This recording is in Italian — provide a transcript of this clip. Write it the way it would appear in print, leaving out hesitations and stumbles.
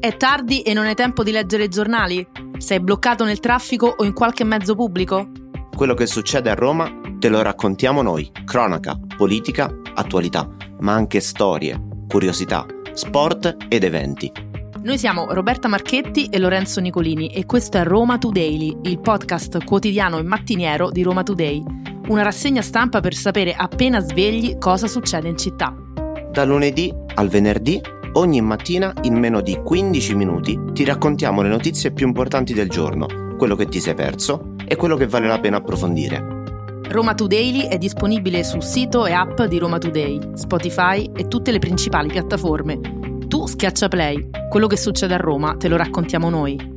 È tardi e non hai tempo di leggere i giornali? Sei bloccato nel traffico o in qualche mezzo pubblico? Quello che succede a Roma te lo raccontiamo noi. Cronaca, politica, attualità, ma anche storie, curiosità, sport ed eventi. Noi siamo Roberta Marchetti e Lorenzo Nicolini e questo è Roma Today, il podcast quotidiano e mattiniero di Roma Today, una rassegna stampa per sapere appena svegli cosa succede in città. Da lunedì al venerdì, ogni mattina in meno di 15 minuti ti raccontiamo le notizie più importanti del giorno, quello che ti sei perso e quello che vale la pena approfondire. Roma Today è disponibile sul sito e app di Roma Today, Spotify e tutte le principali piattaforme. Tu schiaccia play, quello che succede a Roma te lo raccontiamo noi.